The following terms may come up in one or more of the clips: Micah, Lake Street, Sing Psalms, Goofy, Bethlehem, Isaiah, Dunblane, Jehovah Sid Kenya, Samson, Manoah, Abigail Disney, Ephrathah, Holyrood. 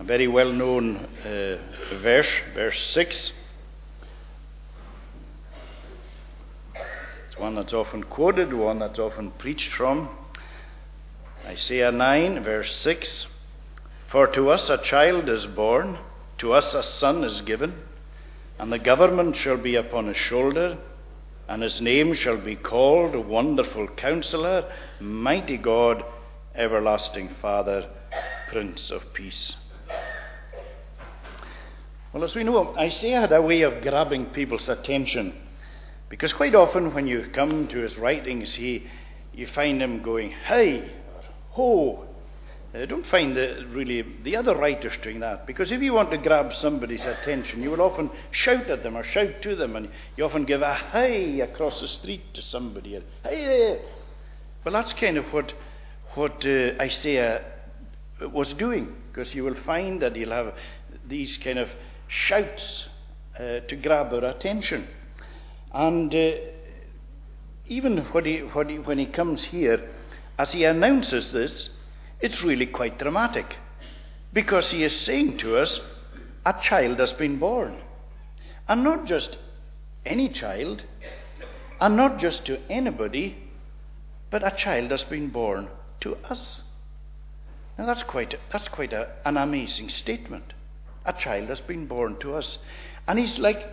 a very well-known verse, verse 6. It's one that's often quoted, one that's often preached from. Isaiah 9, verse 6. For to us a child is born, to us a son is given, and the government shall be upon his shoulder, and his name shall be called Wonderful Counselor, Mighty God, Everlasting Father, Prince of Peace. Well, as we know, Isaiah had a way of grabbing people's attention, because quite often when you come to his writings, you find him going, hey, or ho. I don't find the other writers doing that, because if you want to grab somebody's attention, you will often shout at them or shout to them, and you often give a hey across the street to somebody, or, hey there. Well, that's kind of what Isaiah was doing, because you will find that he'll have these kind of shouts to grab our attention. And even when he comes here, as he announces this, it's really quite dramatic, because he is saying to us, a child has been born. And not just any child, and not just to anybody, but a child has been born to us. Now that's quite an amazing statement. A child has been born to us. And it's like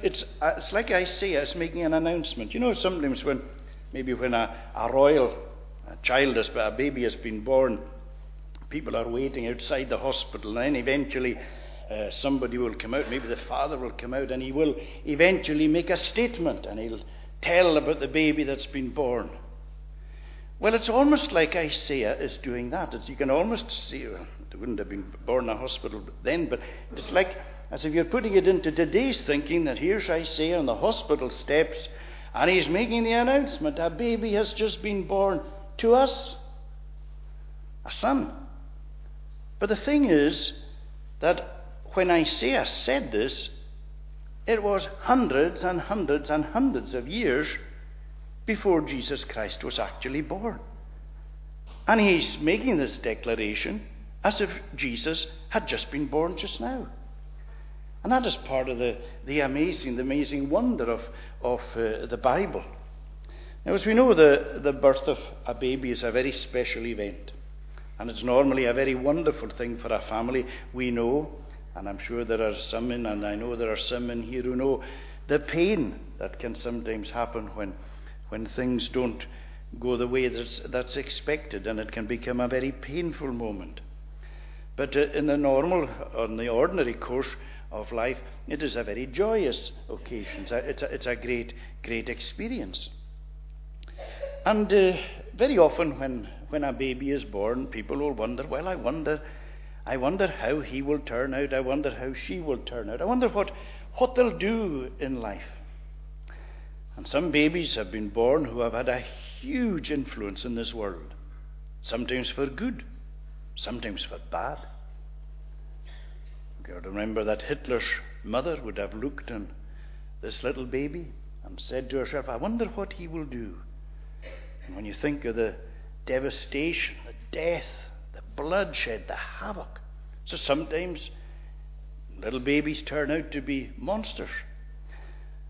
Isaiah is making an announcement. You know, sometimes when a baby has been born, people are waiting outside the hospital, and then eventually somebody will come out, maybe the father will come out, and he will eventually make a statement, and he'll tell about the baby that's been born. Well, it's almost like Isaiah is doing that. You can almost see, well, they wouldn't have been born in a hospital then, but it's like as if you're putting it into today's thinking that here's Isaiah on the hospital steps, and he's making the announcement, a baby has just been born to us, a son. But the thing is that when Isaiah said this, it was hundreds and hundreds and hundreds of years before Jesus Christ was actually born. And he's making this declaration as if Jesus had just been born just now. And that is part of the amazing wonder of the Bible. Now, as we know, the birth of a baby is a very special event. And it's normally a very wonderful thing for a family. We know, and I'm sure there are some in, and I know there are some in here who know, the pain that can sometimes happen when things don't go the way that's expected, and it can become a very painful moment. But in the ordinary course of life, it is a very joyous occasion. It's a great, great experience. And very often when a baby is born, people will wonder, well, I wonder how he will turn out. I wonder how she will turn out. I wonder what they'll do in life. And some babies have been born who have had a huge influence in this world, sometimes for good, sometimes for bad. You remember that Hitler's mother would have looked on this little baby and said to herself, I wonder what he will do. And when you think of the devastation, the death, the bloodshed, the havoc. So sometimes little babies turn out to be monsters,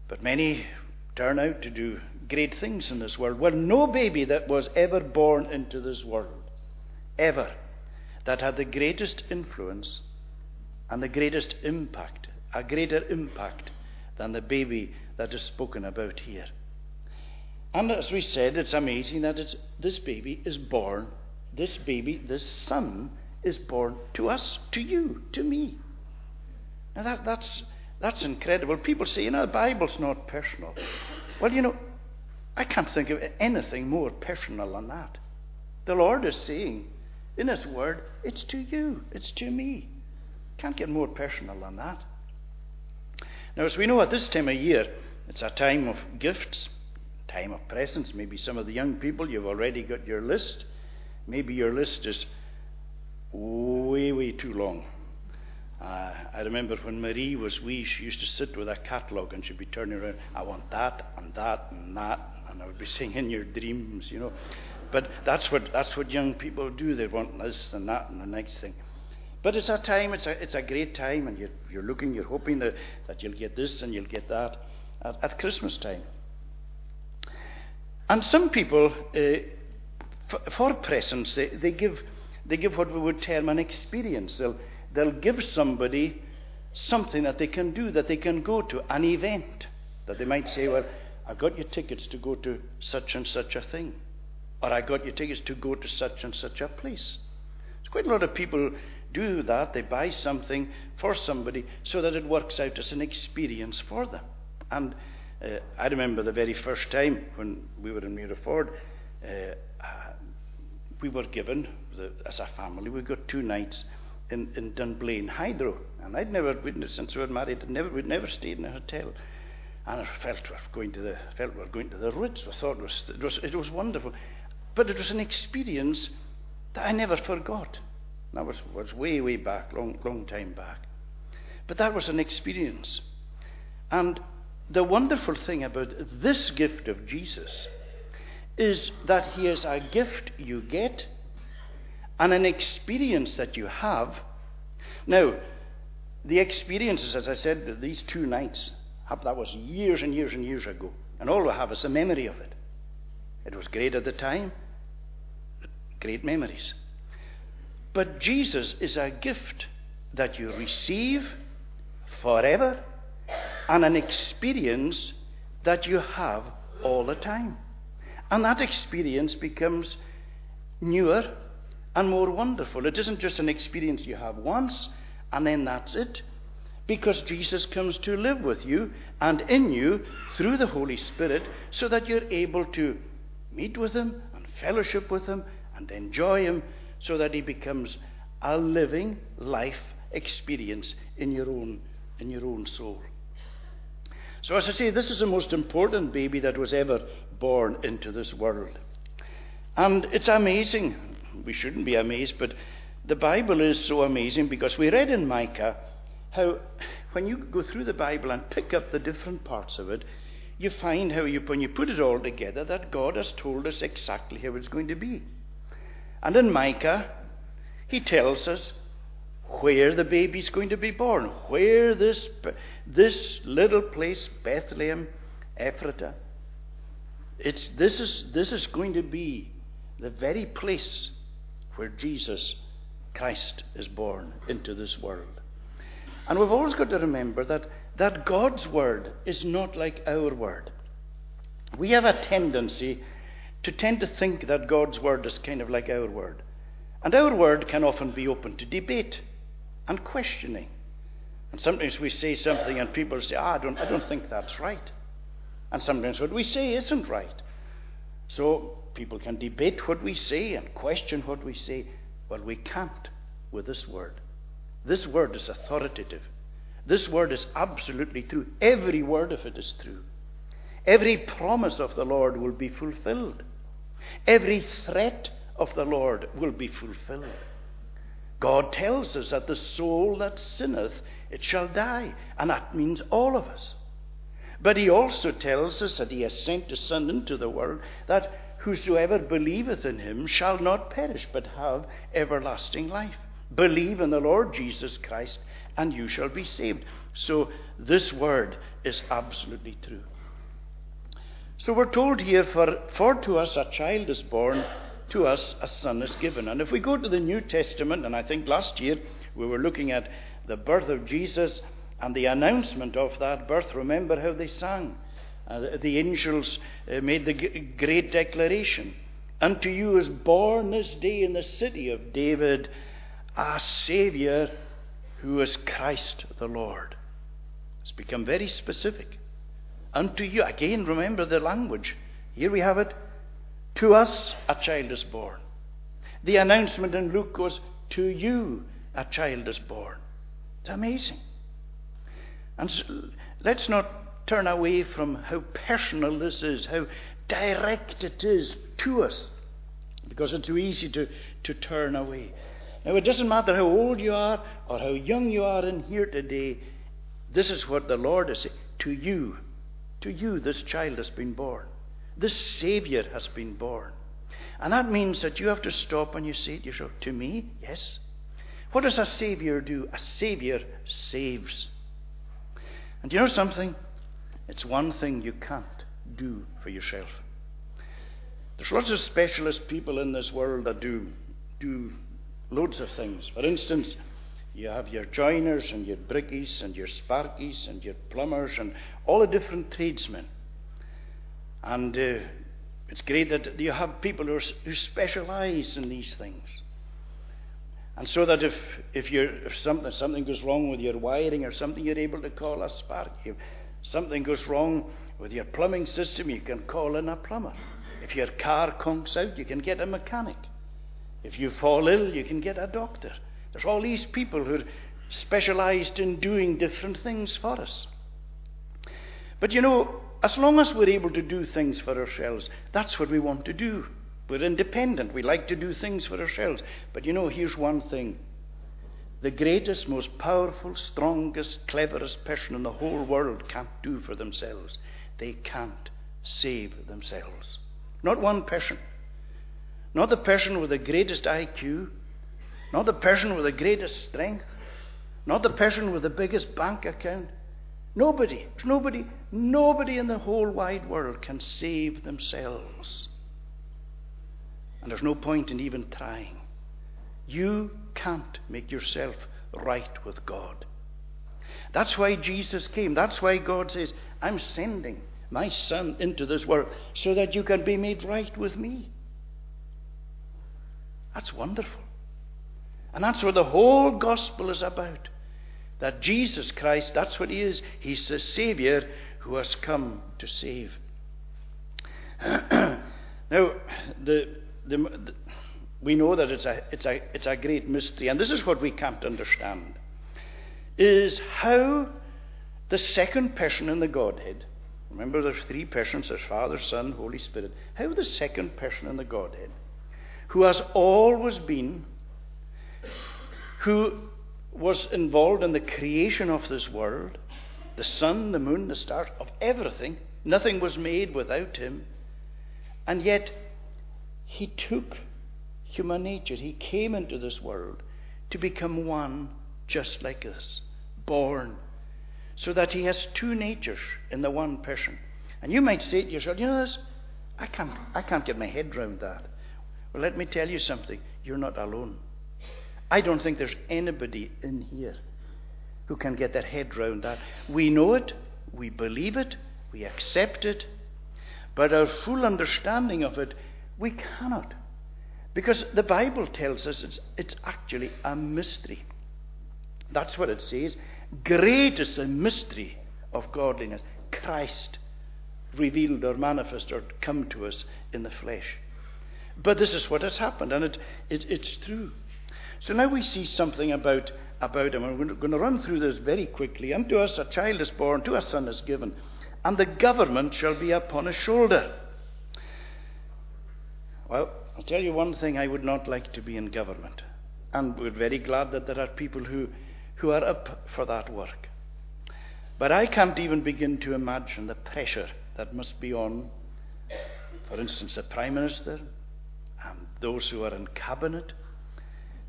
but many turn out to do great things in this world. Well, no baby that was ever born into this world, ever, that had the greatest influence and the greatest impact, a greater impact than the baby that is spoken about here. And as we said, it's amazing that this baby is born, this son is born to us, to you, to me. Now that's incredible. People say, the Bible's not personal. Well, I can't think of anything more personal than that. The Lord is saying in His Word, it's to you, it's to me. Can't get more personal than that. Now, as we know, at this time of year, it's a time of gifts, time of presents. Maybe some of the young people, you've already got your list. Maybe your list is way, way too long. I remember when Marie was wee, she used to sit with a catalogue and she'd be turning around, I want that and that and that, and I would be saying, in your dreams, But that's what young people do. They want this and that and the next thing. But it's a time, it's a great time, and you're looking, you're hoping that you'll get this and you'll get that at Christmas time. And some people, for presents, they give what we would term an experience. They'll give somebody something that they can do, that they can go to, an event. That they might say, well, I got your tickets to go to such and such a thing. Or I got your tickets to go to such and such a place. There's quite a lot of people do that. They buy something for somebody so that it works out as an experience for them. And I remember the very first time when we were in Muirford, we were given, as a family, we got 2 nights in Dunblane Hydro. And I'd never witnessed, since we were married, we'd never stayed in a hotel. And I felt we were going to the Ritz. I thought it was wonderful. But it was an experience that I never forgot. That was way, way back, long time back. But that was an experience. And the wonderful thing about this gift of Jesus is that he is a gift you get and an experience that you have. Now, the experiences, as I said, these 2 nights, that was years and years and years ago. And all we have is a memory of it. It was great at the time. Great memories. But Jesus is a gift that you receive forever and an experience that you have all the time. And that experience becomes newer and more wonderful. It isn't just an experience you have once and then that's it. Because Jesus comes to live with you and in you through the Holy Spirit so that you're able to meet with him and fellowship with him and enjoy him so that he becomes a living life experience in your own soul. So as I say, this is the most important baby that was ever born into this world. And it's amazing. We shouldn't be amazed, but the Bible is so amazing because we read in Micah how when you go through the Bible and pick up the different parts of it, you find how when you put it all together that God has told us exactly how it's going to be. And in Micah, he tells us where the baby's going to be born, where this little place, Bethlehem, Ephrathah. This is going to be the very place where Jesus Christ is born into this world. And we've always got to remember that God's word is not like our word. We have a tendency to tend to think that God's word is kind of like our word. And our word can often be open to debate and questioning. And sometimes we say something and people say, I don't think that's right. And sometimes what we say isn't right. So people can debate what we say and question what we say. Well, we can't with this word. This word is authoritative. This word is absolutely true. Every word of it is true. Every promise of the Lord will be fulfilled. Every threat of the Lord will be fulfilled. God tells us that the soul that sinneth, it shall die. And that means all of us. But he also tells us that he has sent his Son into the world, that whosoever believeth in him shall not perish, but have everlasting life. Believe in the Lord Jesus Christ, and you shall be saved. So this word is absolutely true. So we're told here, for to us a child is born, to us a son is given. And if we go to the New Testament, and I think last year we were looking at the birth of Jesus and the announcement of that birth. Remember how they sang. The angels made the great declaration. Unto you is born this day in the city of David a Saviour who is Christ the Lord. It's become very specific. Unto you, again remember the language. Here we have it. To us a child is born. The announcement in Luke goes, to you a child is born. It's amazing. And so, let's not turn away from how personal this is, how direct it is to us, because it's too easy to turn away. Now, it doesn't matter how old you are or how young you are in here today. This is what the Lord is saying. To you, this child has been born. This Saviour has been born. And that means that you have to stop and you say to yourself, to me, yes. What does a Savior do? A Savior saves. And you know something? It's one thing you can't do for yourself. There's lots of specialist people in this world that do loads of things. For instance, you have your joiners and your brickies and your sparkies and your plumbers and all the different tradesmen. And it's great that you have people who specialize in these things. And so that if something goes wrong with your wiring or something, you're able to call a spark. If something goes wrong with your plumbing system, you can call in a plumber. If your car conks out, you can get a mechanic. If you fall ill, you can get a doctor. There's all these people who are specialized in doing different things for us. But you know, as long as we're able to do things for ourselves, that's what we want to do. We're independent. We like to do things for ourselves. But you know, here's one thing. The greatest, most powerful, strongest, cleverest person in the whole world can't do for themselves. They can't save themselves. Not one person. Not the person with the greatest IQ. Not the person with the greatest strength. Not the person with the biggest bank account. Nobody in the whole wide world can save themselves. And there's no point in even trying. You can't make yourself right with God. That's why Jesus came. That's why God says, I'm sending my Son into this world so that you can be made right with me. That's wonderful. And that's what the whole gospel is about. That Jesus Christ, that's what he is. He's the Savior who has come to save. Now, we know that it's a great mystery, and this is what we can't understand, is how the second person in the Godhead, remember there's three persons, there's Father, Son, Holy Spirit, how the second person in the Godhead, who has always been, who was involved in the creation of this world, the sun, the moon, the stars, of everything, nothing was made without him, and yet he took human nature. He came into this world to become one just like us, born, so that he has two natures in the one person. And you might say to yourself, you know this, I can't get my head round that. Well, let me tell you something. You're not alone. I don't think there's anybody in here who can get their head round that. We know it, we believe it, we accept it, but our full understanding of it, we cannot. Because the Bible tells us it's actually a mystery. That's what it says. Great is the mystery of godliness. Christ revealed or manifested or come to us in the flesh. But this is what has happened, and it's true. So now we see something about him. I'm going to run through this very quickly. Unto us a child is born, to us a son is given, and the government shall be upon his shoulder. Well, I'll tell you one thing, I would not like to be in government. And we're very glad that there are people who are up for that work. But I can't even begin to imagine the pressure that must be on, for instance, the Prime Minister and those who are in Cabinet.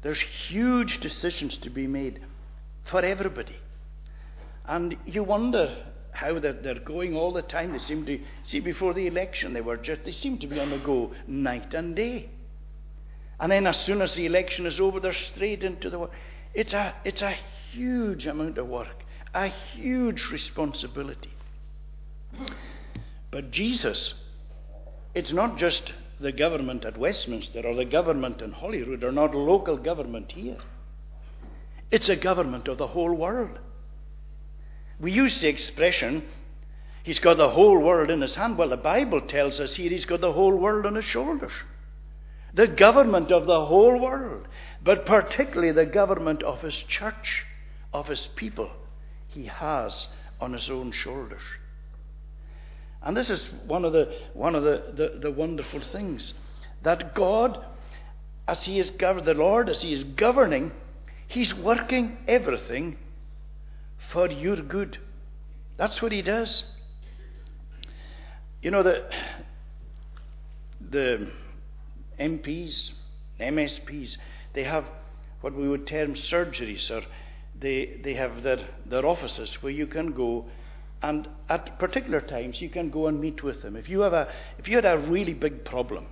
There's huge decisions to be made for everybody. And you wonder how they're going all the time. They seem to see before the election they seem to be on the go night and day. And then as soon as the election is over, they're straight into the work. It's a huge amount of work, a huge responsibility. But Jesus, it's not just the government at Westminster or the government in Holyrood or not local government here. It's a government of the whole world. We use the expression, he's got the whole world in his hand. Well, the Bible tells us here he's got the whole world on his shoulders. The government of the whole world, but particularly the government of his church, of his people, he has on his own shoulders. And this is one of the wonderful things, that God, as he is the Lord, as he is governing, he's working everything for your good. That's what he does. You know, the MPs, MSPs, they have what we would term surgeries, or they have their offices where you can go, and at particular times you can go and meet with them. If you had a really big problem,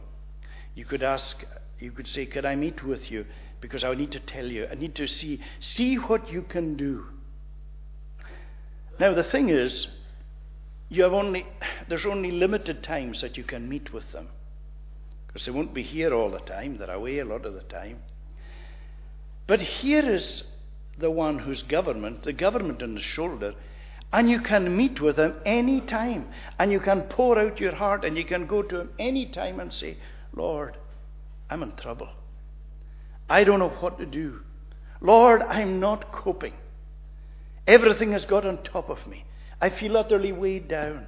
you could say, "Could I meet with you? Because I need to tell you. I need to see what you can do." Now the thing is, there's only limited times that you can meet with them, because they won't be here all the time. They're away a lot of the time. But here is the one whose the government on his shoulder, and you can meet with him any time, and you can pour out your heart, and you can go to him any time and say, "Lord, I'm in trouble. I don't know what to do. Lord, I'm not coping. Everything has got on top of me. I feel utterly weighed down.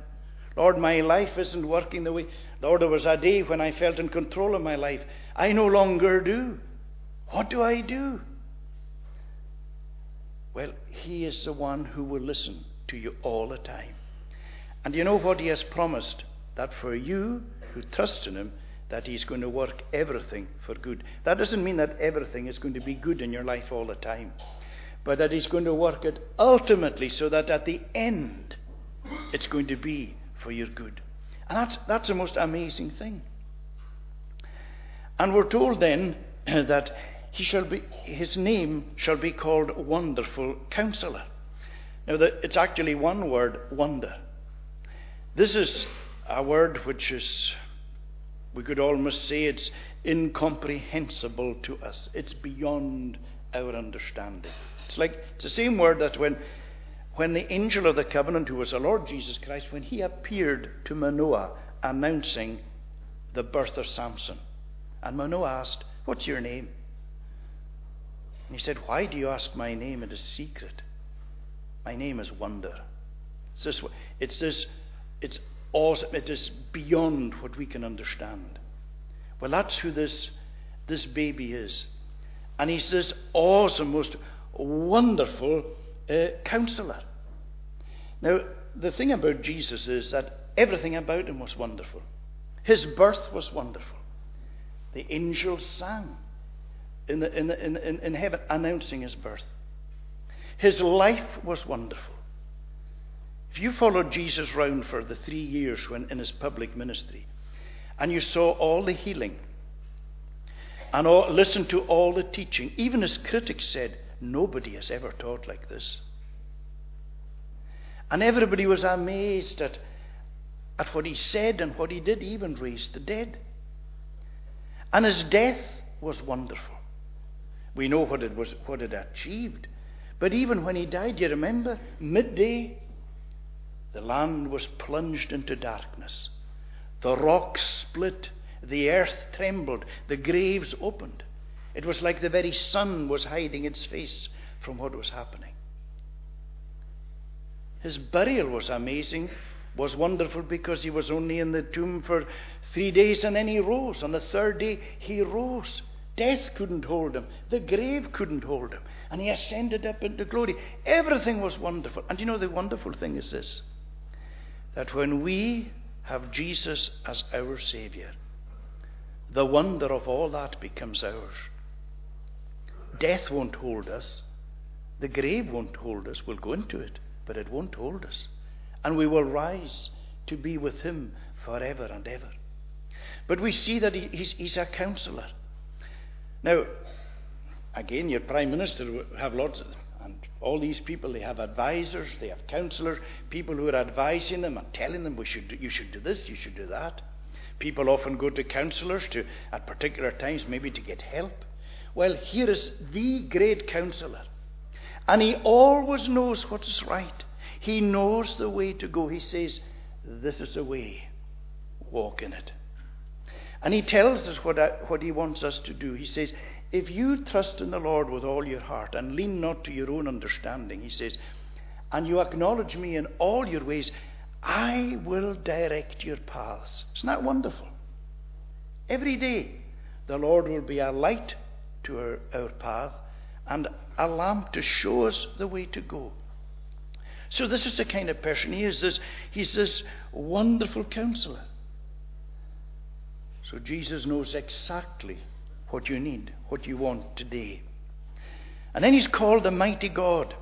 Lord, my life isn't working the way. Lord, there was a day when I felt in control of my life. I no longer do. What do I do?" Well, he is the one who will listen to you all the time. And you know what he has promised? That for you who trust in him, that he's going to work everything for good. That doesn't mean that everything is going to be good in your life all the time, but that he's going to work it ultimately so that at the end it's going to be for your good. And that's the most amazing thing. And we're told then that his name shall be called Wonderful Counselor. Now it's actually one word, wonder. This is a word which is, we could almost say, it's incomprehensible to us. It's beyond our understanding. It's the same word that when the angel of the covenant, who was the Lord Jesus Christ, when he appeared to Manoah announcing the birth of Samson, and Manoah asked, "What's your name?" And he said, "Why do you ask my name? It is secret. My name is Wonder." It's awesome. It is beyond what we can understand. Well, that's who this baby is. And he's this awesome, most wonderful counselor. Now, the thing about Jesus is that everything about him was wonderful. His birth was wonderful. The angels sang in heaven announcing his birth. His life was wonderful. If you followed Jesus round for the 3 years when in his public ministry, and you saw all the healing, and listened to all the teaching, even his critics said, "Nobody has ever taught like this." And everybody was amazed at what he said and what he did. He even raised the dead. And his death was wonderful. We know what it was, what it achieved. But even when he died, you remember, midday, the land was plunged into darkness. The rocks split. The earth trembled. The graves opened. It was like the very sun was hiding its face from what was happening. His burial was amazing, was wonderful, because he was only in the tomb for 3 days and then he rose. On the third day he rose. Death couldn't hold him. The grave couldn't hold him. And he ascended up into glory. Everything was wonderful. And you know, the wonderful thing is this, that when we have Jesus as our Savior, the wonder of all that becomes ours. Death won't hold us. The grave won't hold us. We'll go into it, but it won't hold us. And we will rise to be with him forever and ever. But we see that he's a counselor. Now, again, your prime minister will have lots of them. And all these people, they have advisors, they have counselors, people who are advising them and telling them, you should do this, you should do that. People often go to counselors at particular times, maybe to get help. Well, here is the great counselor. And he always knows what is right. He knows the way to go. He says, "This is the way. Walk in it." And he tells us what he wants us to do. He says, if you trust in the Lord with all your heart and lean not to your own understanding, he says, and you acknowledge me in all your ways, I will direct your paths. Isn't that wonderful? Every day, the Lord will be a light to our path and a lamp to show us the way to go. So this is the kind of person he is. He's this wonderful counselor. So Jesus knows exactly what you need, what you want today. And then he's called the mighty God,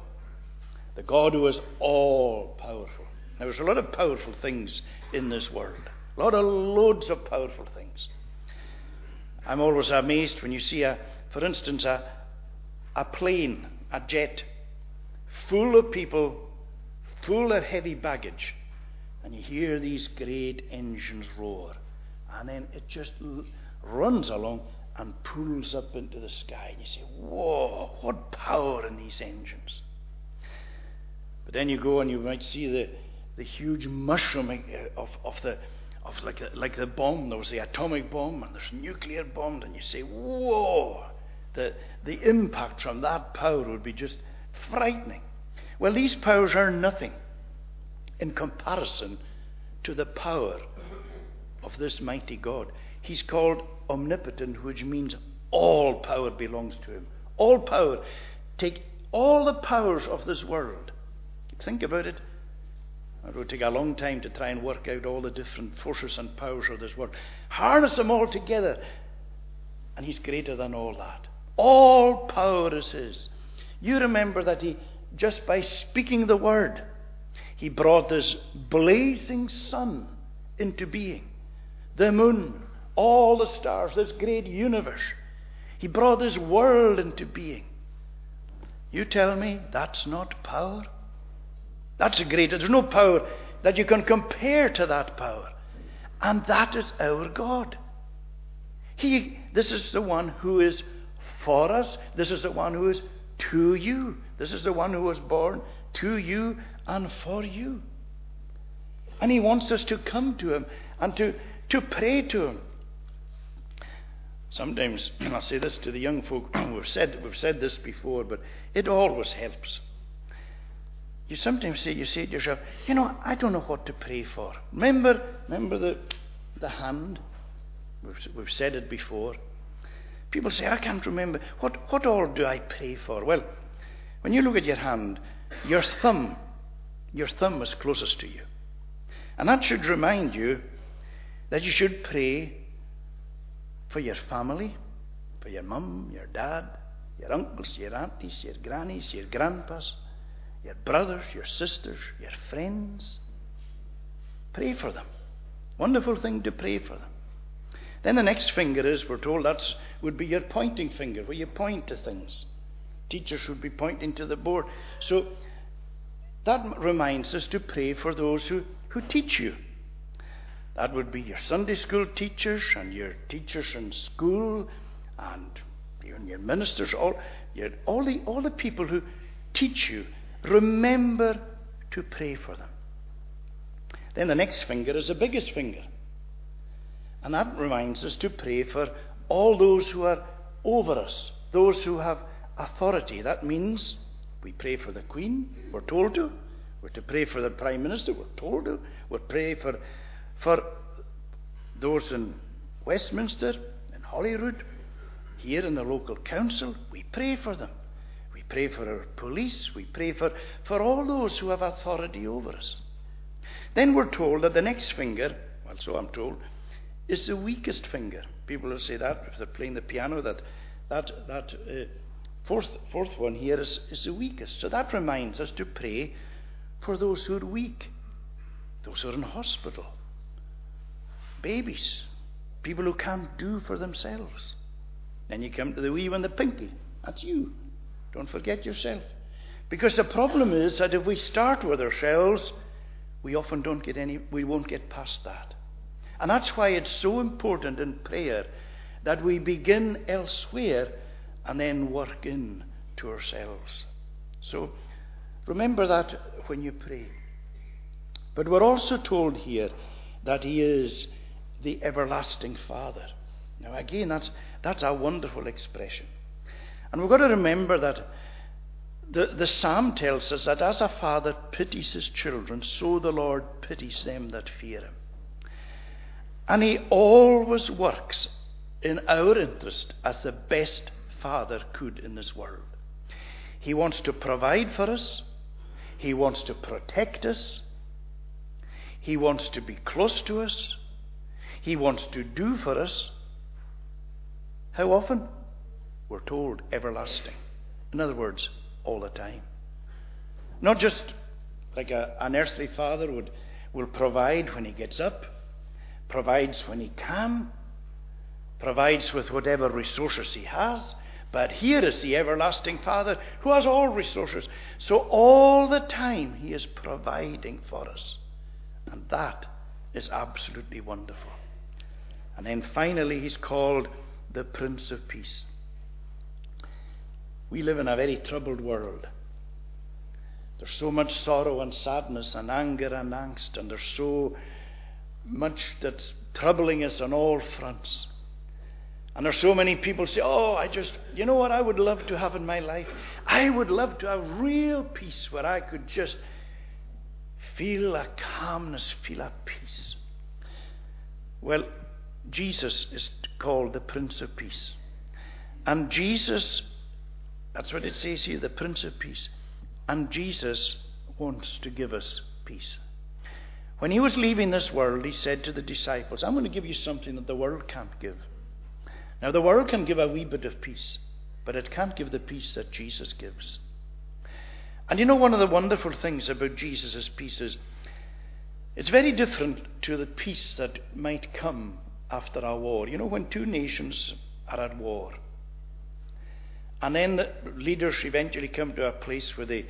the God who is all-powerful. Now, there's a lot of powerful things in this world, a lot of loads of powerful things. I'm always amazed when you see, for instance, a plane, a jet, full of people, full of heavy baggage, and you hear these great engines roar, and then it just runs along and pulls up into the sky, and you say, whoa, what power in these engines. But then you go and you might see the huge mushrooming of the bomb. There was the atomic bomb and there's nuclear bomb, and you say, whoa, the impact from that power would be just frightening. Well, these powers are nothing in comparison to the power of this mighty God. He's called omnipotent, which means all power belongs to him. All power. Take all the powers of this world. Think about it. It would take a long time to try and work out all the different forces and powers of this world. Harness them all together, and he's greater than all that. All power is his. You remember that he, just by speaking the word, he brought this blazing sun into being. The moon, all the stars, this great universe. He brought this world into being. You tell me that's not power? That's great. There's no power that you can compare to that power. And that is our God. This is the one who is for us. This is the one who is to you. This is the one who was born to you and for you. And he wants us to come to him and to pray to him. Sometimes, I say this to the young folk, we've said this before, but it always helps. You sometimes say, you say to yourself, you know, I don't know what to pray for. Remember the hand. We've said it before. People say, I can't remember. What all do I pray for? Well, when you look at your hand, your thumb is closest to you. And that should remind you that you should pray for your family, for your mum, your dad, your uncles, your aunties, your grannies, your grandpas, your brothers, your sisters, your friends. Pray for them. Wonderful thing to pray for them. Then the next finger is, we're told, that would be your pointing finger, where you point to things. Teachers would be pointing to the board. So that reminds us to pray for those who teach you. That would be your Sunday school teachers and your teachers in school and even your ministers, all the people who teach you. Remember to pray for them. Then the next finger is the biggest finger. And that reminds us to pray for all those who are over us, those who have authority. That means we pray for the Queen, we're told to. We're to pray for the Prime Minister, we're told to. We'll pray for those in Westminster, in Holyrood, here in the local council. We pray for them. Pray for our police. We pray for all those who have authority over us. Then we're told that the next finger, well, so I'm told, is the weakest finger. People will say that if they're playing the piano, that fourth one here is the weakest. So that reminds us to pray for those who are weak, those who are in hospital, babies, people who can't do for themselves. Then you come to the wee one, the pinky. That's you. Don't forget yourself. Because the problem is that if we start with ourselves, we won't get past that. And that's why it's so important in prayer that we begin elsewhere and then work in to ourselves. So remember that when you pray. But we're also told here that he is the everlasting Father. Now again, that's a wonderful expression. And we've got to remember that the psalm tells us that as a father pities his children, so the Lord pities them that fear him. And he always works in our interest as the best father could in this world. He wants to provide for us. He wants to protect us. He wants to be close to us. He wants to do for us. How often? We're told everlasting. In other words, all the time. Not just like an earthly father will provide when he gets up, provides when he can, provides with whatever resources he has, but here is the everlasting Father who has all resources. So all the time he is providing for us. And that is absolutely wonderful. And then finally he's called the Prince of Peace. We live in a very troubled world. There's so much sorrow and sadness and anger and angst, and there's so much that's troubling us on all fronts. And there's so many people say, you know what I would love to have in my life? I would love to have real peace where I could just feel a calmness, feel a peace. Well, Jesus is called the Prince of Peace. And Jesus, that's what it says here, the Prince of Peace. And Jesus wants to give us peace. When he was leaving this world, he said to the disciples, I'm going to give you something that the world can't give. Now, the world can give a wee bit of peace, but it can't give the peace that Jesus gives. And you know, one of the wonderful things about Jesus' peace is it's very different to the peace that might come after a war. You know, when two nations are at war, and then the leaders eventually come to a place where they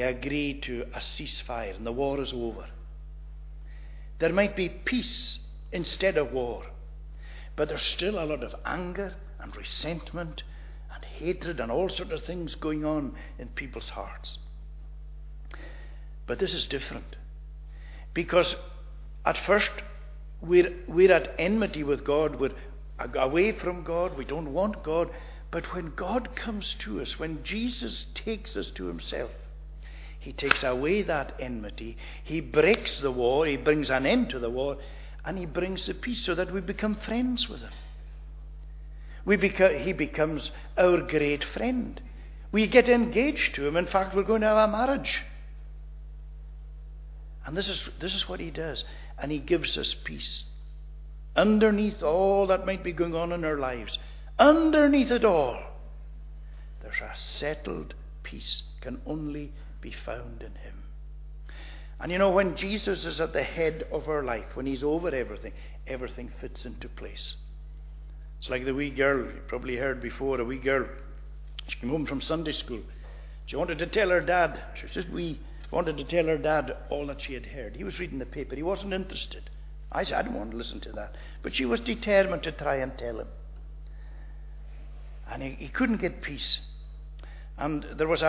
agree to a ceasefire and the war is over. There might be peace instead of war, but there's still a lot of anger and resentment and hatred and all sorts of things going on in people's hearts. But this is different, because at first we're at enmity with God, we're away from God, we don't want God. But when God comes to us, when Jesus takes us to himself, he takes away that enmity, he breaks the war, he brings an end to the war, and he brings the peace so that we become friends with him. He becomes our great friend. We get engaged to him. In fact, we're going to have a marriage. And this is what he does. And he gives us peace. Underneath all that might be going on in our lives, underneath it all, there's a settled peace can only be found in him. And you know, when Jesus is at the head of our life, when he's over everything, everything fits into place. It's like the wee girl, you probably heard before, a wee girl, she came home from Sunday school. She wanted to tell her dad, she was just wee, wanted to tell her dad all that she had heard. He was reading the paper, he wasn't interested. I said, I don't want to listen to that. But she was determined to try and tell him. And he couldn't get peace. And there was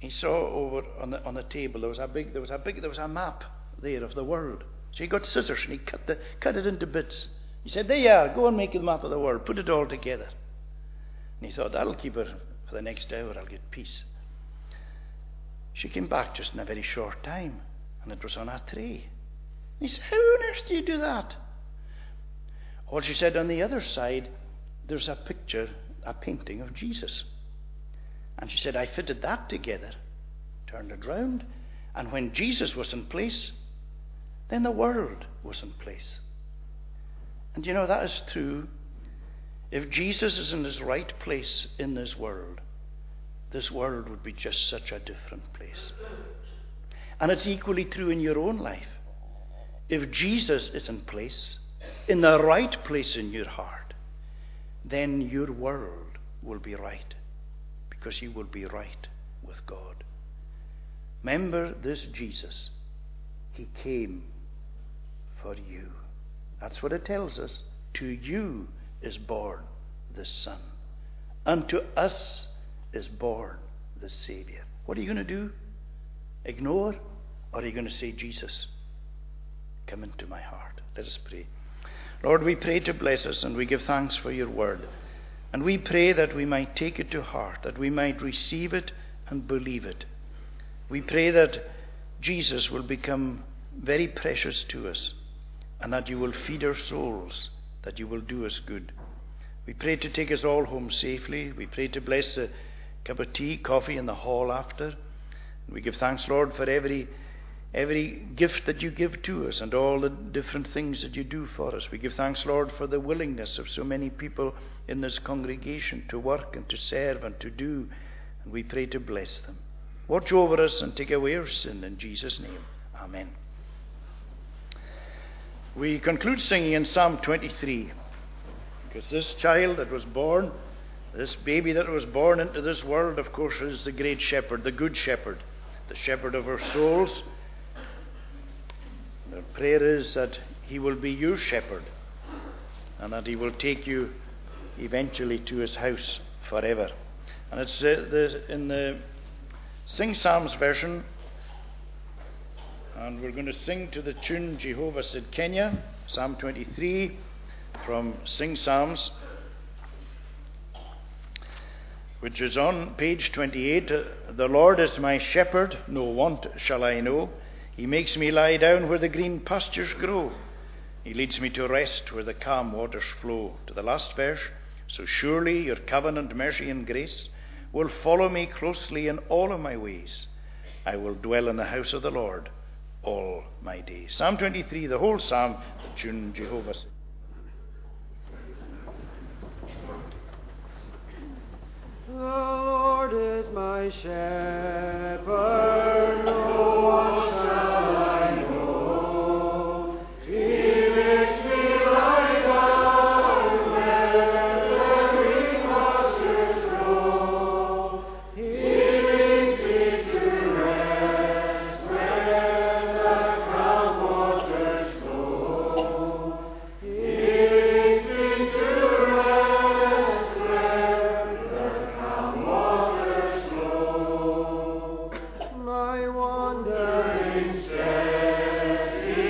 he saw over on the table, there was a map there of the world. So he got scissors and he cut it into bits. He said, there you are, go and make a map of the world, put it all together. And he thought, that'll keep her for the next hour, I'll get peace. She came back just in a very short time, and it was on a tray. And he said, how on earth do you do that? Well, she said, on the other side, there's a picture, a painting of Jesus. And she said, I fitted that together, turned it round, and when Jesus was in place, then the world was in place. And you know, that is true. If Jesus is in his right place in this world would be just such a different place. And it's equally true in your own life. If Jesus is in place, in the right place in your heart, then your world will be right, because you will be right with God. Remember this Jesus. He came for you. That's what it tells us. To you is born the Son. Unto us is born the Savior. What are you going to do? Ignore? Or are you going to say, Jesus, come into my heart? Let us pray. Lord, we pray to bless us, and we give thanks for your word. And we pray that we might take it to heart, that we might receive it and believe it. We pray that Jesus will become very precious to us, and that you will feed our souls, that you will do us good. We pray to take us all home safely. We pray to bless the cup of tea, coffee in the hall after. And we give thanks, Lord, for every gift that you give to us and all the different things that you do for us. We give thanks, Lord, for the willingness of so many people in this congregation to work and to serve and to do And we pray to bless them. Watch over us and take away our sin in Jesus' name. Amen. We conclude singing in Psalm 23. Because this child that was born, this baby that was born into this world, of course, is the great shepherd, the good shepherd, the shepherd of our souls. And our prayer is that he will be your shepherd and that he will take you eventually to his house forever. And it's in the Sing Psalms version, and we're going to sing to the tune Jehovah Sid Kenya, Psalm 23 from Sing Psalms, which is on page 28. The Lord is my shepherd, no want shall I know. He makes me lie down where the green pastures grow. He leads me to rest where the calm waters flow. To the last verse. So surely your covenant, mercy and grace will follow me closely in all of my ways. I will dwell in the house of the Lord all my days. Psalm 23, the whole psalm, the tune Jehovah. The Lord is my shepherd, no one shall I know. He makes me lie down where the green pastures grow. He leads me to rest where the calm waters flow. He leads me to rest where the calm waters flow. My wandering steps he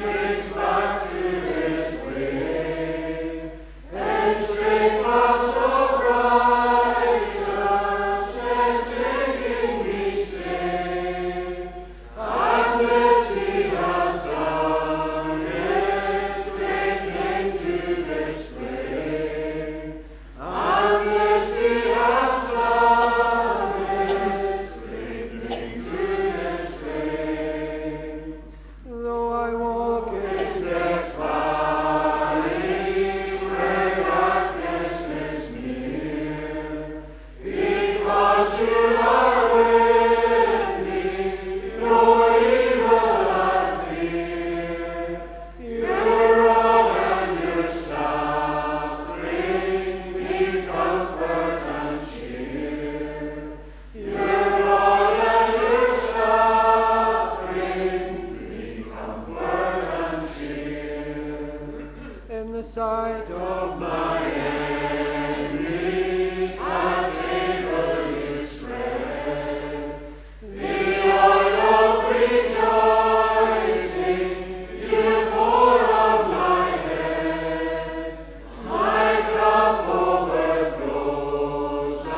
brings back to his way, and straight paths of righteousness making me stay. And this he has done, his great name to display. And this he has done, his great name to display. Though I walk in death's valley, where darkness is near, because you are with me, no evil I fear. Your rod and your staff bring me comfort and cheer. Your rod and your staff bring me comfort and cheer. In the sight of my enemies, a table you spread. The oil of rejoicing you pour on my head. My cup overflows, and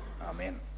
Amen.